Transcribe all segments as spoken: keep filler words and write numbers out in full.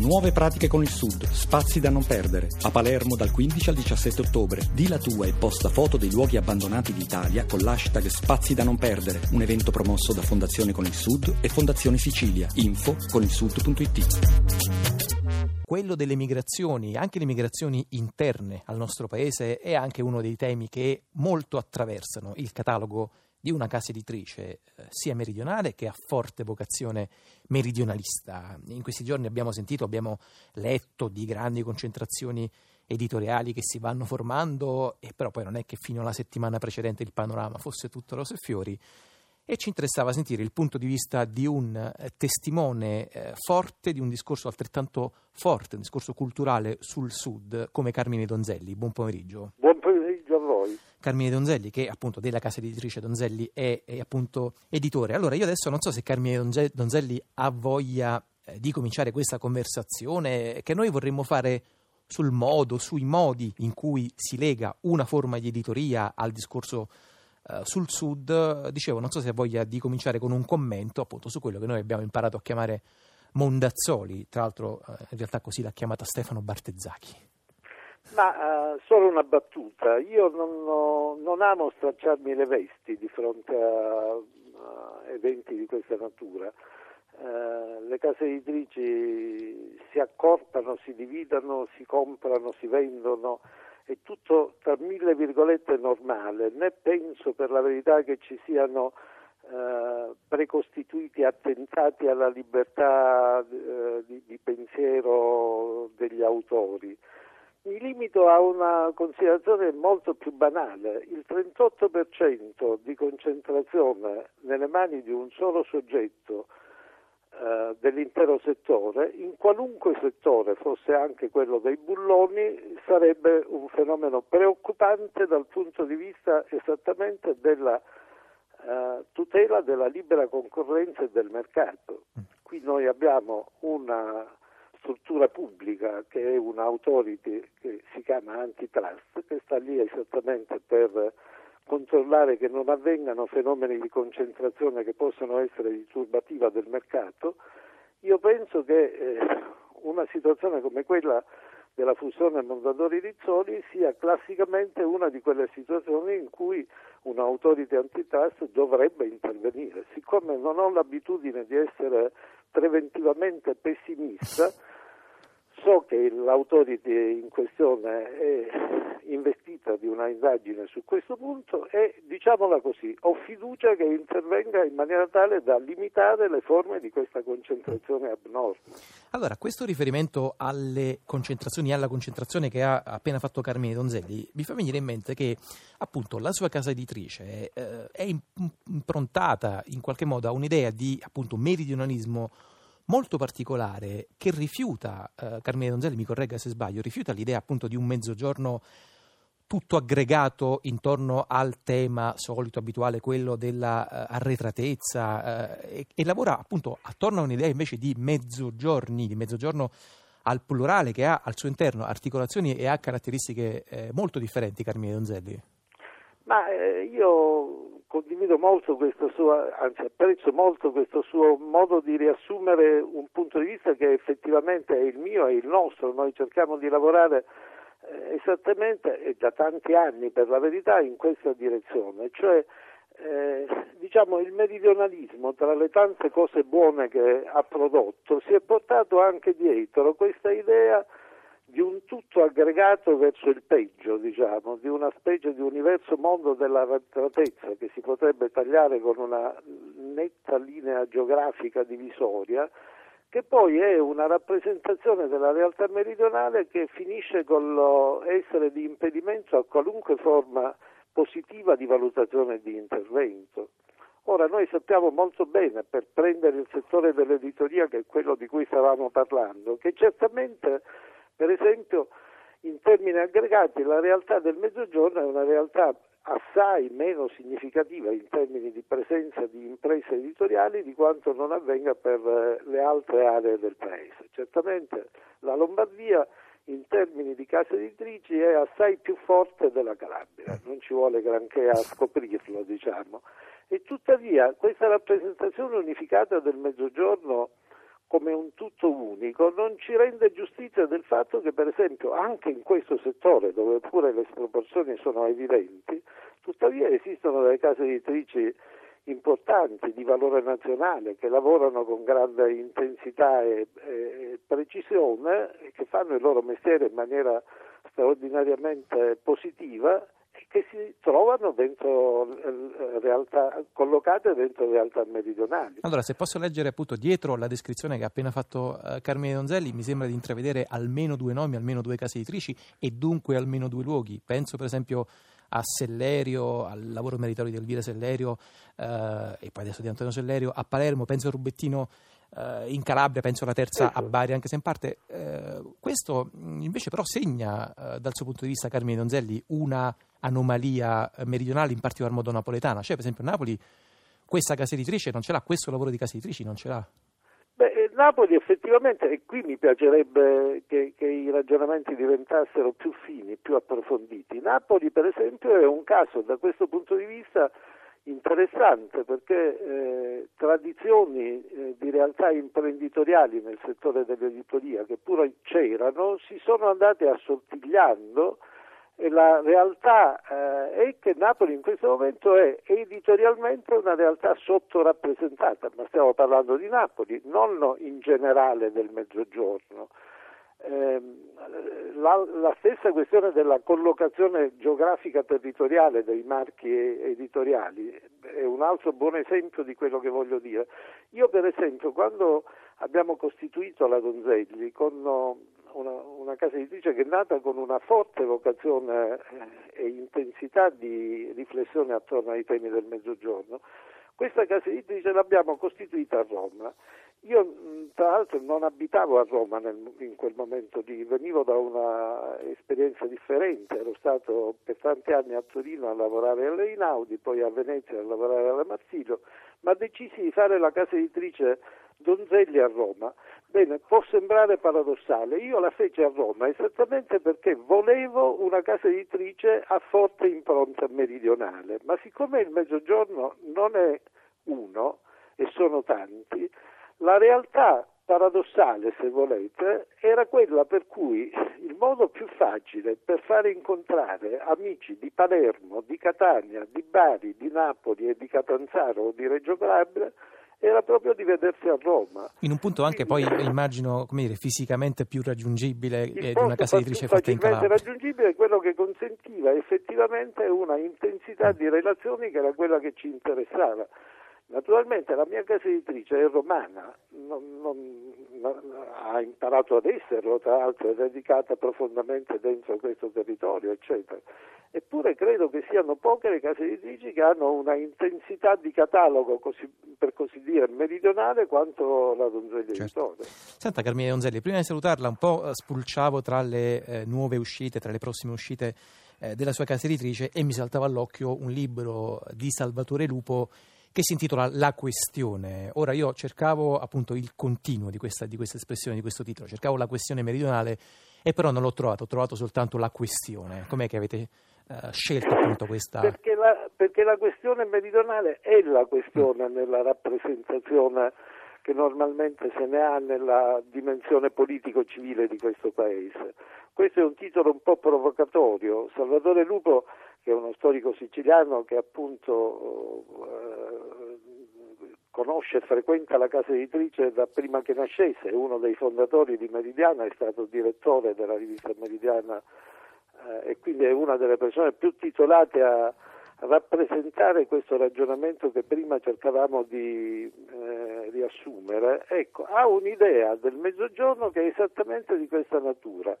Nuove pratiche con il Sud, spazi da non perdere. A Palermo dal quindici al diciassette ottobre. Di la tua e posta foto dei luoghi abbandonati d'Italia con l'hashtag Spazi da non perdere. Un evento promosso da Fondazione Con il Sud e Fondazione Sicilia. Info con il sud punto it. Quello delle migrazioni, anche le migrazioni interne al nostro paese, è anche uno dei temi che molto attraversano il catalogo di una casa editrice eh, sia meridionale che a forte vocazione meridionalista. In questi giorni abbiamo sentito, abbiamo letto di grandi concentrazioni editoriali che si vanno formando, e però poi non è che fino alla settimana precedente il panorama fosse tutto rose e fiori. E ci interessava sentire il punto di vista di un testimone eh, forte, di un discorso altrettanto forte, un discorso culturale sul Sud, come Carmine Donzelli. Buon pomeriggio. Buon pomeriggio a voi. Carmine Donzelli, che appunto della casa editrice Donzelli è, è appunto editore. Allora io adesso non so se Carmine Donzelli ha voglia eh, di cominciare questa conversazione che noi vorremmo fare sul modo, sui modi in cui si lega una forma di editoria al discorso sul Sud. Dicevo, non so se ha voglia di cominciare con un commento appunto su quello che noi abbiamo imparato a chiamare Mondazzoli, tra l'altro in realtà così l'ha chiamata Stefano Bartezzaghi. Ma uh, solo una battuta, io non, ho, non amo stracciarmi le vesti di fronte a uh, eventi di questa natura. Uh, le case editrici si accorpano, si dividono, si comprano, si vendono. È tutto tra mille virgolette normale, né penso per la verità che ci siano eh, precostituiti attentati alla libertà eh, di, di pensiero degli autori. Mi limito a una considerazione molto più banale: il trentotto per cento di concentrazione nelle mani di un solo soggetto dell'intero settore, in qualunque settore, fosse anche quello dei bulloni, sarebbe un fenomeno preoccupante dal punto di vista esattamente della eh, tutela della libera concorrenza e del mercato. Qui noi abbiamo una struttura pubblica che è un'autority che si chiama antitrust, che sta lì esattamente per controllare che non avvengano fenomeni di concentrazione che possono essere disturbativa del mercato. Io penso che eh, una situazione come quella della fusione Mondadori-Rizzoli sia classicamente una di quelle situazioni in cui un'autorità antitrust dovrebbe intervenire. Siccome non ho l'abitudine di essere preventivamente pessimista, so che l'autorità in questione è investita di una indagine su questo punto e, diciamola così, ho fiducia che intervenga in maniera tale da limitare le forme di questa concentrazione abnorme. Allora, questo riferimento alle concentrazioni, alla concentrazione che ha appena fatto Carmine Donzelli, mi fa venire in mente che appunto la sua casa editrice eh, è improntata in qualche modo a un'idea di appunto meridionalismo molto particolare, che rifiuta, eh, Carmine Donzelli mi corregga se sbaglio, rifiuta l'idea appunto di un mezzogiorno tutto aggregato intorno al tema solito, abituale, quello della eh, arretratezza eh, e, e lavora appunto attorno a un'idea invece di mezzogiorni, di mezzogiorno al plurale, che ha al suo interno articolazioni e ha caratteristiche eh, molto differenti. Carmine Donzelli. Ma eh, io... Condivido molto questo suo, anzi apprezzo molto questo suo modo di riassumere un punto di vista che effettivamente è il mio e il nostro. Noi cerchiamo di lavorare eh, esattamente, e da tanti anni per la verità, in questa direzione, cioè eh, diciamo il meridionalismo, tra le tante cose buone che ha prodotto, si è portato anche dietro questa idea di un tutto aggregato verso il peggio, diciamo, di una specie di universo mondo della arretratezza che si potrebbe tagliare con una netta linea geografica divisoria, che poi è una rappresentazione della realtà meridionale che finisce con essere di impedimento a qualunque forma positiva di valutazione e di intervento. Ora, noi sappiamo molto bene, per prendere il settore dell'editoria, che è quello di cui stavamo parlando, che certamente, per esempio, in termini aggregati, la realtà del Mezzogiorno è una realtà assai meno significativa in termini di presenza di imprese editoriali di quanto non avvenga per le altre aree del Paese. Certamente la Lombardia, in termini di case editrici, è assai più forte della Calabria, non ci vuole granché a scoprirlo, diciamo. E tuttavia questa rappresentazione unificata del Mezzogiorno, come un tutto unico non ci rende giustizia del fatto che, per esempio, anche in questo settore, dove pure le sproporzioni sono evidenti, tuttavia esistono delle case editrici importanti di valore nazionale che lavorano con grande intensità e, e precisione, che fanno il loro mestiere in maniera straordinariamente positiva e che si trovano dentro realtà, collocate dentro realtà meridionali. Allora, se posso leggere appunto dietro la descrizione che ha appena fatto eh, Carmine Donzelli, mi sembra di intravedere almeno due nomi, almeno due case editrici e dunque almeno due luoghi. Penso per esempio a Sellerio, al lavoro meritorio di Elvira Sellerio eh, e poi adesso di Antonio Sellerio, a Palermo, penso a Rubbettino eh, in Calabria, penso alla terza a Bari, anche se in parte. Eh, questo invece però segna eh, dal suo punto di vista, Carmine Donzelli, una anomalia meridionale, in particolar modo napoletana. Cioè, per esempio, Napoli questa casa editrice non ce l'ha, questo lavoro di casa editrici non ce l'ha. Beh, Napoli effettivamente, e qui mi piacerebbe che, che i ragionamenti diventassero più fini, più approfonditi. Napoli, per esempio, è un caso da questo punto di vista interessante, perché eh, tradizioni eh, di realtà imprenditoriali nel settore dell'editoria, che pure c'erano, si sono andate assottigliando. E la realtà eh, è che Napoli in questo momento è editorialmente una realtà sottorappresentata, ma stiamo parlando di Napoli, non in generale del Mezzogiorno. Eh, la, la stessa questione della collocazione geografica territoriale dei marchi editoriali è un altro buon esempio di quello che voglio dire. Io, per esempio, quando abbiamo costituito la Donzelli con Una, una casa editrice che è nata con una forte vocazione e intensità di riflessione attorno ai temi del Mezzogiorno, questa casa editrice l'abbiamo costituita a Roma. Io, tra l'altro, non abitavo a Roma nel, in quel momento lì, venivo da una esperienza differente, ero stato per tanti anni a Torino a lavorare alle Einaudi, poi a Venezia a lavorare alla Marsilio, ma decisi di fare la casa editrice Donzelli a Roma. Bene, può sembrare paradossale, io la feci a Roma esattamente perché volevo una casa editrice a forte impronta meridionale, ma siccome il Mezzogiorno non è uno e sono tanti, la realtà paradossale, se volete, era quella per cui il modo più facile per fare incontrare amici di Palermo, di Catania, di Bari, di Napoli e di Catanzaro o di Reggio Calabria era proprio di vedersi a Roma. In un punto anche poi, immagino, come dire, fisicamente più raggiungibile eh, di una casa editrice fatta in Calabria. Raggiungibile, quello che consentiva effettivamente una intensità di relazioni che era quella che ci interessava. Naturalmente la mia casa editrice è romana, non, non, non, ha imparato ad esserlo, tra l'altro è radicata profondamente dentro questo territorio, eccetera. Eppure credo che siano poche le case editrici che hanno una intensità di catalogo, così, per così dire, meridionale quanto la Donzelli. Certo. Senta, Carmine Donzelli, prima di salutarla un po' spulciavo tra le eh, nuove uscite, tra le prossime uscite eh, della sua casa editrice e mi saltava all'occhio un libro di Salvatore Lupo che si intitola La questione. Ora, io cercavo appunto il continuo di questa, di questa espressione, di questo titolo, cercavo la questione meridionale e però non l'ho trovato, ho trovato soltanto la questione. Com'è che avete eh, scelto appunto questa? Perché la, perché la questione meridionale è la questione nella rappresentazione che normalmente se ne ha nella dimensione politico-civile di questo paese. Questo è un titolo un po' provocatorio. Salvatore Lupo, che è uno storico siciliano che appunto eh, conosce e frequenta la casa editrice da prima che nascesse, è uno dei fondatori di Meridiana, è stato direttore della rivista Meridiana eh, e quindi è una delle persone più titolate a rappresentare questo ragionamento che prima cercavamo di eh, riassumere. Ecco, ha un'idea del Mezzogiorno che è esattamente di questa natura,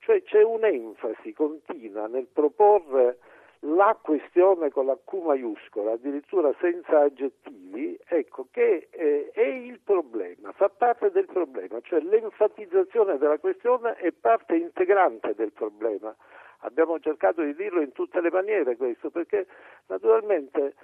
cioè c'è un'enfasi continua nel proporre la questione con la Q maiuscola, addirittura senza aggettivi, ecco, che eh, è il problema, fa parte del problema, cioè l'enfatizzazione della questione è parte integrante del problema. Abbiamo cercato di dirlo in tutte le maniere questo, perché naturalmente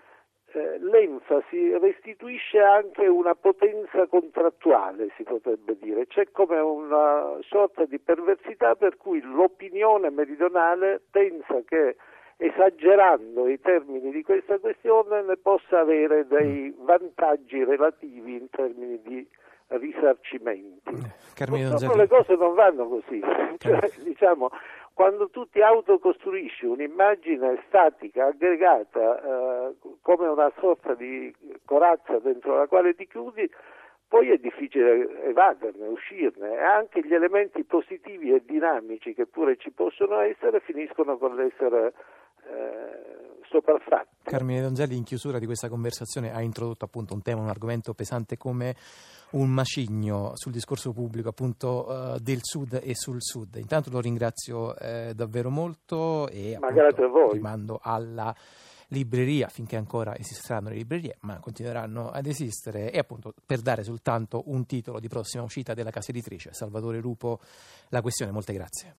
eh, l'enfasi restituisce anche una potenza contrattuale, si potrebbe dire. C'è come una sorta di perversità per cui l'opinione meridionale pensa che esagerando i termini di questa questione ne possa avere dei vantaggi relativi in termini di risarcimenti. Carmine Donzelli, le cose non vanno così, cioè, diciamo, quando tu ti autocostruisci un'immagine statica, aggregata, eh, come una sorta di corazza dentro la quale ti chiudi, poi è difficile evaderne, uscirne, e anche gli elementi positivi e dinamici che pure ci possono essere finiscono con l'essere eh, sopraffatti. Carmine Donzelli, in chiusura di questa conversazione, ha introdotto appunto un tema, un argomento pesante come un macigno sul discorso pubblico, appunto eh, del Sud e sul Sud. Intanto lo ringrazio eh, davvero molto e appunto rimando alla libreria, affinché ancora esisteranno le librerie, ma continueranno ad esistere, e appunto per dare soltanto un titolo di prossima uscita della casa editrice, Salvatore Lupo, La questione. Molte grazie.